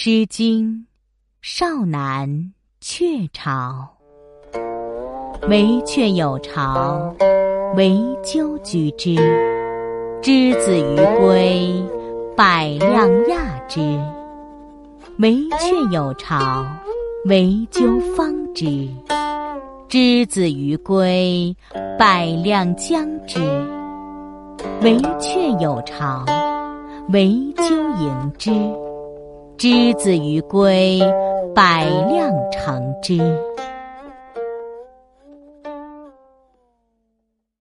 诗经少南鹊巢，惟鹊有巢，惟鸠居之。之子于归，百量讶之。惟鹊有巢，惟鸠方之。之子于归，百量将之。惟鹊有巢，惟鸠盈之。之子于归，百量成之。